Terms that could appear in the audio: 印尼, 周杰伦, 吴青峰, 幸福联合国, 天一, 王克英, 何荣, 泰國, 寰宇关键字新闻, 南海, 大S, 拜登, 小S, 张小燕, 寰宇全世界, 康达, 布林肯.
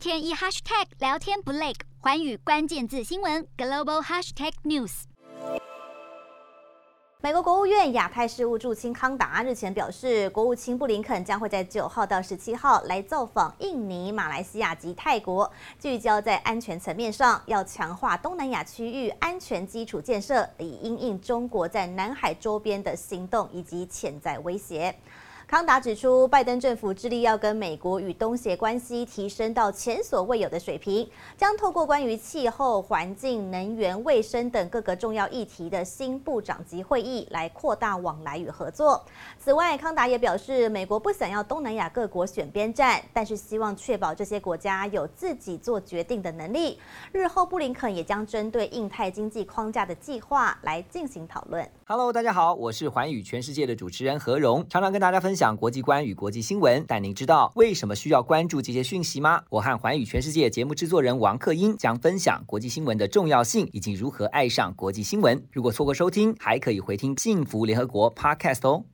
天一 hashtag 聊天不累，寰宇关键字新闻 #Global##News。美国国务院亚太事务助卿康达日前表示，国务卿布林肯将会在9号到17号来造访印尼、马来西亚及泰国，聚焦在安全层面上，要强化东南亚区域安全基础建设，以因应中国在南海周边的行动以及潜在威胁。康达指出，拜登政府致力要跟美国与东协关系提升到前所未有的水平，将透过关于气候、环境、能源、卫生等各个重要议题的新部长级会议来扩大往来与合作。此外，康达也表示，美国不想要东南亚各国选边站，但是希望确保这些国家有自己做决定的能力。日后布林肯也将针对印太经济框架的计划来进行讨论。Hello， 大家好，我是寰宇全世界的主持人何荣，常常跟大家分享国际观与国际新闻，但您知道为什么需要关注这些讯息吗？我和寰宇全世界节目制作人王克英将分享国际新闻的重要性以及如何爱上国际新闻。如果错过收听，还可以回听幸福联合国 Podcast 哦。